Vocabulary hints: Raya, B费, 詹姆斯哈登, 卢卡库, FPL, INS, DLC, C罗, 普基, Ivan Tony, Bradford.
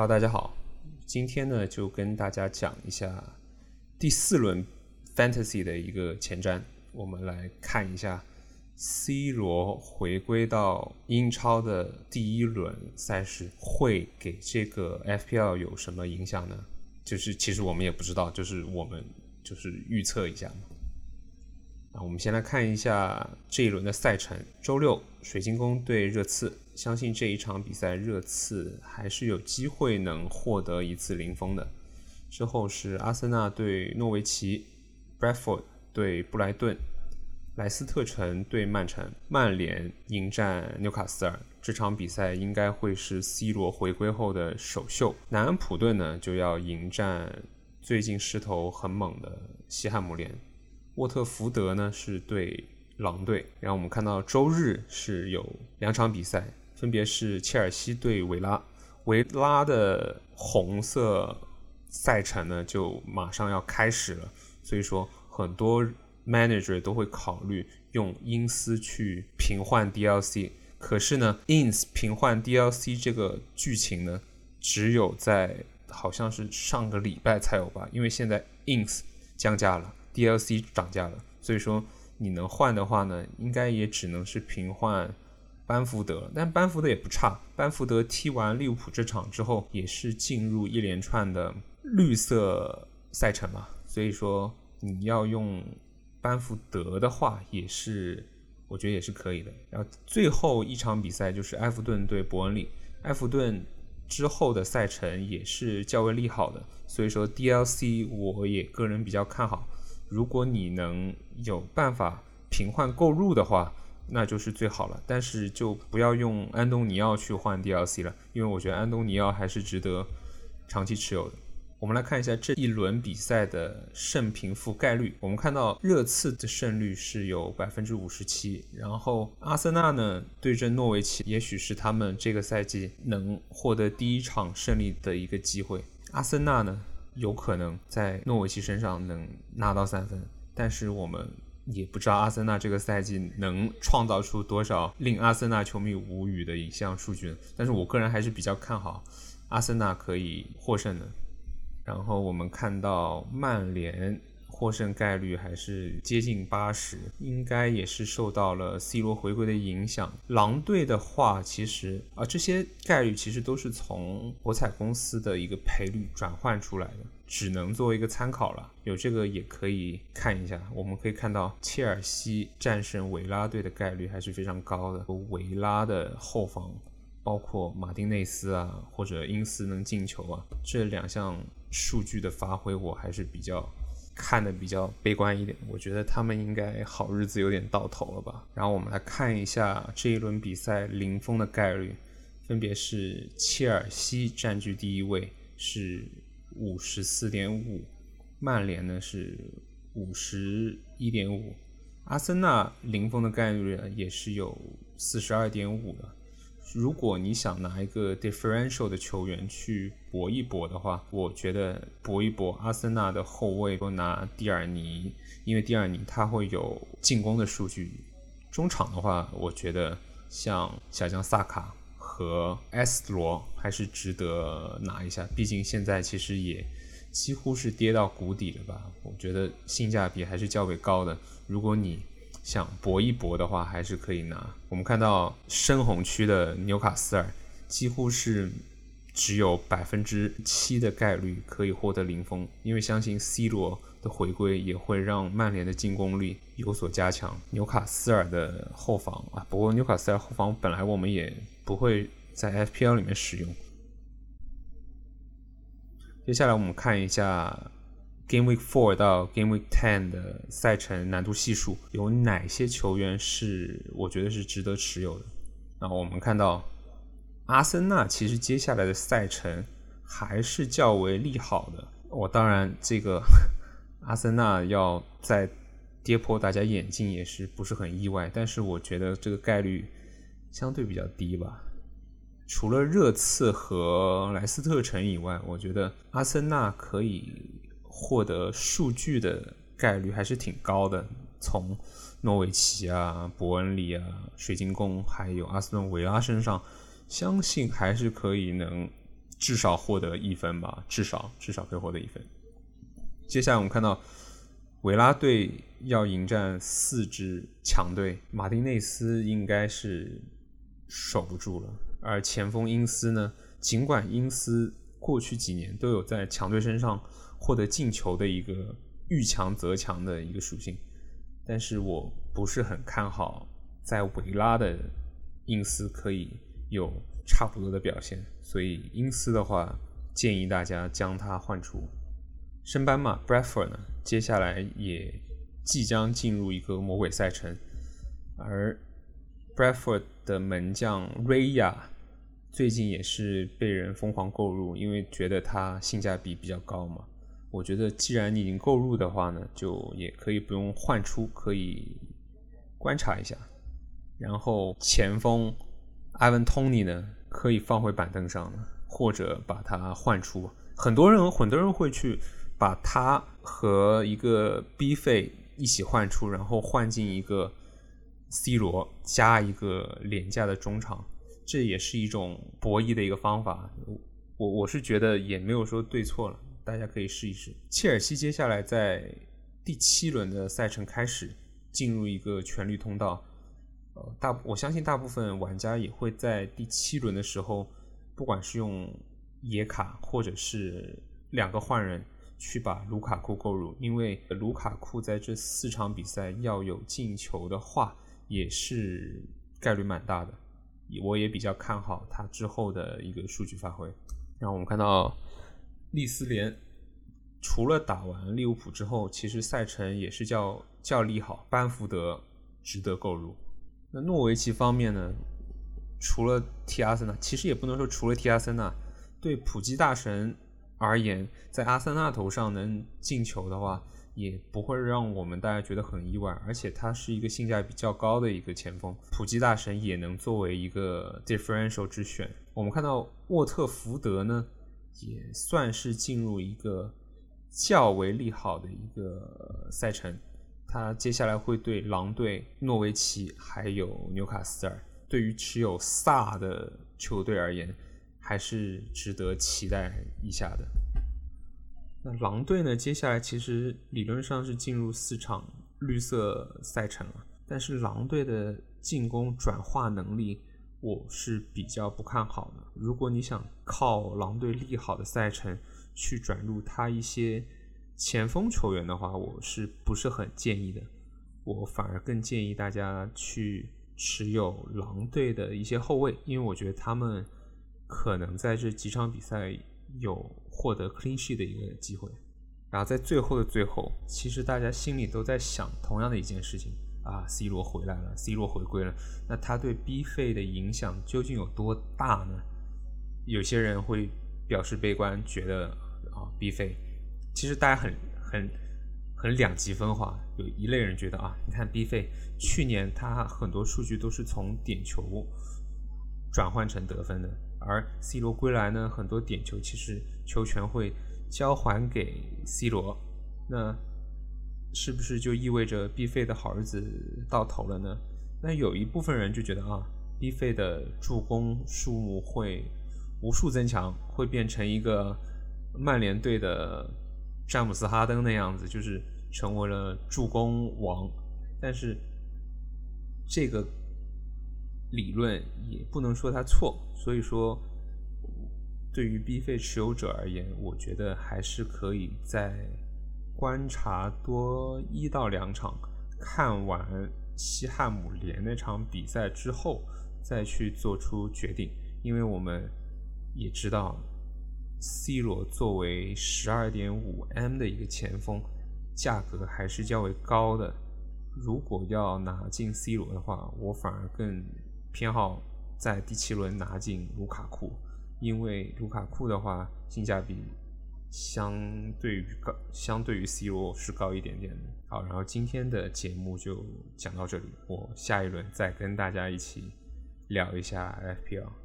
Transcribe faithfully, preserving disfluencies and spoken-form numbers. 哈喽大家好，今天呢就跟大家讲一下第四轮 Fantasy 的一个前瞻，我们来看一下 C 罗回归到英超的第一轮赛事会给这个 F P L 有什么影响呢？就是其实我们也不知道，就是我们就是预测一下嘛。那我们先来看一下这一轮的赛程。周六水晶宫对热刺，相信这一场比赛热刺还是有机会能获得一次零封的。之后是阿森纳对诺维奇， Bradford 对布莱顿，莱斯特城对曼城，曼联迎战纽卡斯尔，这场比赛应该会是 C 罗回归后的首秀。南安普顿呢就要迎战最近势头很猛的西汉姆联，沃特福德呢是对狼队。然后我们看到周日是有两场比赛，分别是切尔西对维拉，维拉的红色赛程呢就马上要开始了，所以说很多 manager 都会考虑用 I N S 去平换 D L C。 可是呢 I N S 平换 D L C 这个剧情呢只有在好像是上个礼拜才有吧，因为现在 I N S 降价了，D L C 涨价了，所以说你能换的话呢应该也只能是平换班福德，但班福德也不差，班福德踢完利物浦这场之后也是进入一连串的绿色赛程嘛，所以说你要用班福德的话也是我觉得也是可以的。然后最后一场比赛就是埃弗顿对伯恩利，埃弗顿之后的赛程也是较为利好的，所以说 D L C 我也个人比较看好，如果你能有办法平换购入的话那就是最好了，但是就不要用安东尼奥去换 D L C 了，因为我觉得安东尼奥还是值得长期持有的。我们来看一下这一轮比赛的胜平负概率，我们看到热刺的胜率是有 百分之五十七， 然后阿森纳呢对阵诺维奇也许是他们这个赛季能获得第一场胜利的一个机会，阿森纳呢有可能在诺维奇身上能拿到三分，但是我们也不知道阿森纳这个赛季能创造出多少令阿森纳球迷无语的一项数据，但是我个人还是比较看好阿森纳可以获胜的。然后我们看到曼联获胜概率还是接近八十，应该也是受到了 C 罗回归的影响。狼队的话其实啊，这些概率其实都是从博彩公司的一个赔率转换出来的，只能做一个参考了，有这个也可以看一下。我们可以看到切尔西战胜维拉队的概率还是非常高的，维拉的后防包括马丁内斯啊或者因斯能进球啊，这两项数据的发挥我还是比较看的比较悲观一点，我觉得他们应该好日子有点到头了吧。然后我们来看一下这一轮比赛零封的概率，分别是切尔西占据第一位是 五十四点五， 曼联呢是 五十一点五， 阿森纳零封的概率也是有 四十二点五 的。如果你想拿一个 differential 的球员去搏一搏的话，我觉得搏一搏阿森纳的后卫都拿蒂尔尼，因为蒂尔尼他会有进攻的数据。中场的话我觉得像小将萨卡和 C 罗还是值得拿一下，毕竟现在其实也几乎是跌到谷底了吧，我觉得性价比还是较为高的，如果你想搏一搏的话还是可以拿。我们看到深红区的纽卡斯尔几乎是只有 百分之七 的概率可以获得零封，因为相信 C 罗的回归也会让曼联的进攻力有所加强。纽卡斯尔的后防啊，不过纽卡斯尔后防本来我们也不会在 F P L 里面使用。接下来我们看一下Game Week 四到 Game Week 十的赛程难度系数，有哪些球员是我觉得是值得持有的。那我们看到阿森纳其实接下来的赛程还是较为利好的，我当然这个阿森纳要再跌破大家眼镜也是不是很意外，但是我觉得这个概率相对比较低吧。除了热刺和莱斯特城以外，我觉得阿森纳可以获得数据的概率还是挺高的，从诺维奇啊、伯恩利啊、水晶宫还有阿斯顿维拉身上，相信还是可以能至少获得一分吧，至少至少可以获得一分。接下来我们看到维拉队要迎战四支强队，马丁内斯应该是守不住了，而前锋因斯呢，尽管因斯过去几年都有在强队身上获得进球的一个遇强则强的一个属性，但是我不是很看好在维拉的因斯可以有差不多的表现，所以因斯的话建议大家将他换出。升班马 Bradford 呢，接下来也即将进入一个魔鬼赛程，而 Bradford 的门将 Raya 最近也是被人疯狂购入，因为觉得他性价比比较高嘛。我觉得既然你已经购入的话呢，就也可以不用换出，可以观察一下。然后前锋 Ivan Tony 呢，可以放回板凳上了，或者把他换出。很多人很多人会去把他和一个 B 费一起换出，然后换进一个 C 罗加一个廉价的中场，这也是一种博弈的一个方法。我我是觉得也没有说对错了，大家可以试一试。切尔西接下来在第七轮的赛程开始进入一个全绿通道，呃，大我相信大部分玩家也会在第七轮的时候，不管是用野卡或者是两个换人去把卢卡库购入，因为卢卡库在这四场比赛要有进球的话也是概率蛮大的，我也比较看好他之后的一个数据发挥。然后我们看到利斯联除了打完利物浦之后，其实赛程也是较较利好，班福德值得购入。那诺维奇方面呢，除了提阿森纳，其实也不能说除了提阿森纳，对普基大神而言，在阿森纳头上能进球的话也不会让我们大家觉得很意外，而且他是一个性价比较高的一个前锋，普基大神也能作为一个 differential 之选。我们看到沃特福德呢也算是进入一个较为利好的一个赛程，他接下来会对狼队、诺维奇还有纽卡斯尔，对于持有萨的球队而言还是值得期待一下的。那狼队呢，接下来其实理论上是进入四场绿色赛程了，但是狼队的进攻转化能力我是比较不看好的。如果你想靠狼队利好的赛程去转入他一些前锋球员的话，我是不是很建议的，我反而更建议大家去持有狼队的一些后卫，因为我觉得他们可能在这几场比赛有获得 clean sheet 的一个机会。然后在最后的最后，其实大家心里都在想同样的一件事情啊 ，C 罗回来了 ，C 罗回归了，那他对 B 费的影响究竟有多大呢？有些人会表示悲观，觉得啊 ，B 费，其实大家很很很两极分化，有一类人觉得啊，你看 B 费去年他很多数据都是从点球转换成得分的。而 C 罗归来呢，很多点球其实球权会交还给 C 罗，那是不是就意味着 B 费的好日子到头了呢？那有一部分人就觉得啊 ，B 费的助攻数目会无数增强，会变成一个曼联队的詹姆斯哈登那样子，就是成为了助攻王。但是这个理论也不能说它错，所以说对于 B 费持有者而言，我觉得还是可以再观察多一到两场，看完西汉姆联那场比赛之后再去做出决定。因为我们也知道 C 罗作为 十二点五 M 的一个前锋，价格还是较为高的，如果要拿进 C 罗的话，我反而更偏好在第七轮拿进卢卡库，因为卢卡库的话性价比相对于高，相对于 C 罗是高一点点的。好，然后今天的节目就讲到这里，我下一轮再跟大家一起聊一下 F P L。